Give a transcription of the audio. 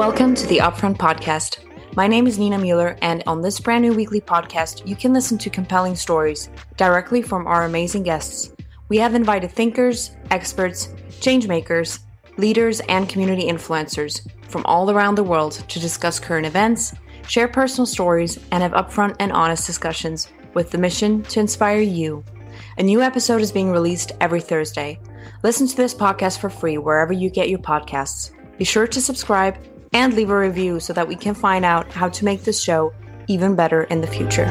Welcome to the Upfront Podcast. My name is Nina Mueller, and on this brand new weekly podcast, you can listen to compelling stories directly from our amazing guests. We have invited thinkers, experts, changemakers, leaders, and community influencers from all around the world to discuss current events, share personal stories, and have upfront and honest discussions with the mission to inspire you. A new episode is being released every Thursday. Listen to this podcast for free wherever you get your podcasts. Be sure to subscribe and leave a review so that we can find out how to make this show even better in the future.